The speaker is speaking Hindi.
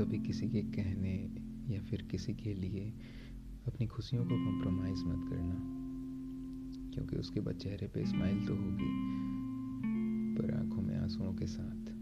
कभी किसी के कहने या फिर किसी के लिए अपनी खुशियों को कॉम्प्रोमाइज़ मत करना, क्योंकि उसके बाद चेहरे पे स्माइल तो होगी पर आंखों में आंसुओं के साथ।